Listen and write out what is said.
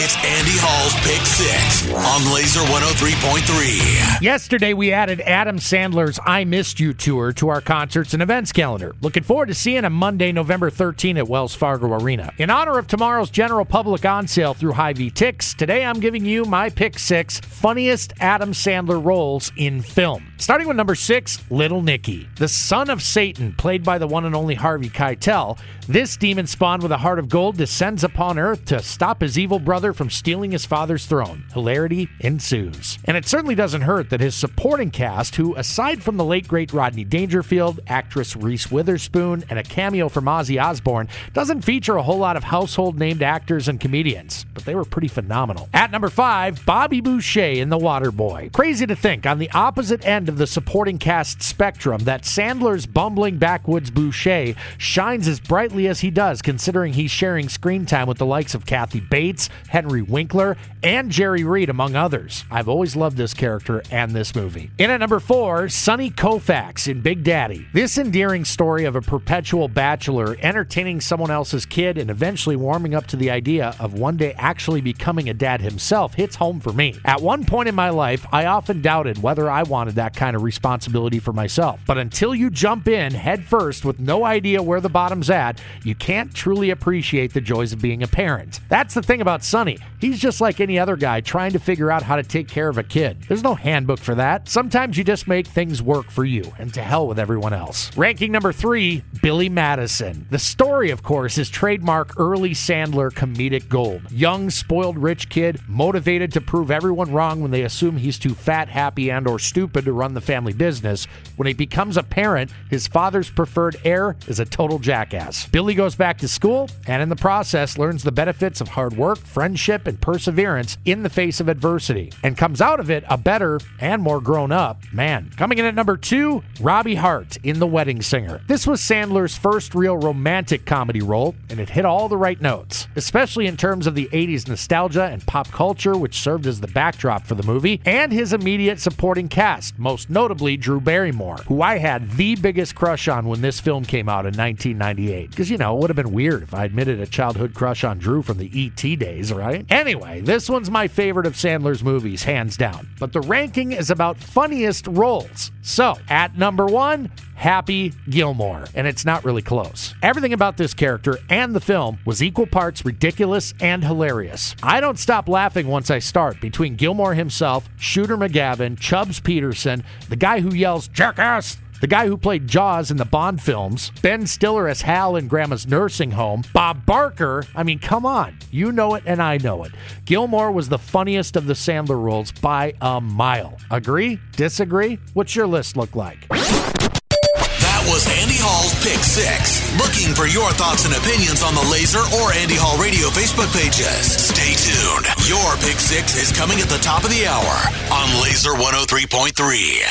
It's Andy Hall's Pick Six on Laser 103.3. Yesterday, we added Adam Sandler's I Missed You tour to our concerts and events calendar. Looking forward to seeing him Monday, November 13 at Wells Fargo Arena. In honor of tomorrow's general public on sale through Hy-Vee Tix, today I'm giving you my Pick Six funniest Adam Sandler roles in film. Starting with number 6, Little Nicky. The son of Satan, played by the one and only Harvey Keitel, this demon spawned with a heart of gold descends upon Earth to stop his evil brother from stealing his father's throne. Hilarity ensues. And it certainly doesn't hurt that his supporting cast, who aside from the late great Rodney Dangerfield, actress Reese Witherspoon, and a cameo from Ozzy Osbourne, doesn't feature a whole lot of household named actors and comedians, but they were pretty phenomenal. At number 5, Bobby Boucher in The Waterboy. Crazy to think, on the opposite end of the supporting cast spectrum, that Sandler's bumbling backwoods Boucher shines as brightly as he does, considering he's sharing screen time with the likes of Kathy Bates, Henry Winkler, and Jerry Reed, among others. I've always loved this character and this movie. In at number 4, Sonny Koufax in Big Daddy. This endearing story of a perpetual bachelor entertaining someone else's kid and eventually warming up to the idea of one day actually becoming a dad himself hits home for me. At one point in my life, I often doubted whether I wanted that kind of responsibility for myself. But until you jump in head first with no idea where the bottom's at, you can't truly appreciate the joys of being a parent. That's the thing about Sonny. He's just like any other guy trying to figure out how to take care of a kid. There's no handbook for that. Sometimes you just make things work for you, and to hell with everyone else. Ranking number 3, Billy Madison. The story, of course, is trademark early Sandler comedic gold. Young, spoiled rich kid, motivated to prove everyone wrong when they assume he's too fat, happy, and or stupid to run the family business. When he becomes a parent, his father's preferred heir is a total jackass. Billy goes back to school, and in the process learns the benefits of hard work, friendship, and perseverance in the face of adversity, and comes out of it a better and more grown-up man. Coming in at number 2, Robbie Hart in The Wedding Singer. This was Sandler's first real romantic comedy role, and it hit all the right notes, especially in terms of the 80s nostalgia and pop culture, which served as the backdrop for the movie, and his immediate supporting cast, most notably Drew Barrymore, who I had the biggest crush on when this film came out in 1998. Because, you know, it would have been weird if I admitted a childhood crush on Drew from the E.T. days, right? Anyway, this one's my favorite of Sandler's movies, hands down. But the ranking is about funniest roles. So, at number 1, Happy Gilmore. And it's not really close. Everything about this character and the film was equal parts ridiculous and hilarious. I don't stop laughing once I start. Between Gilmore himself, Shooter McGavin, Chubbs Peterson, the guy who yells, "Jackass!" The guy who played Jaws in the Bond films, Ben Stiller as Hal in Grandma's Nursing Home, Bob Barker, I mean, come on. You know it and I know it. Gilmore was the funniest of the Sandler roles by a mile. Agree? Disagree? What's your list look like? That was Andy Hall's Pick Six. Looking for your thoughts and opinions on the Laser or Andy Hall Radio Facebook pages. Stay tuned. Your Pick Six is coming at the top of the hour on Laser 103.3.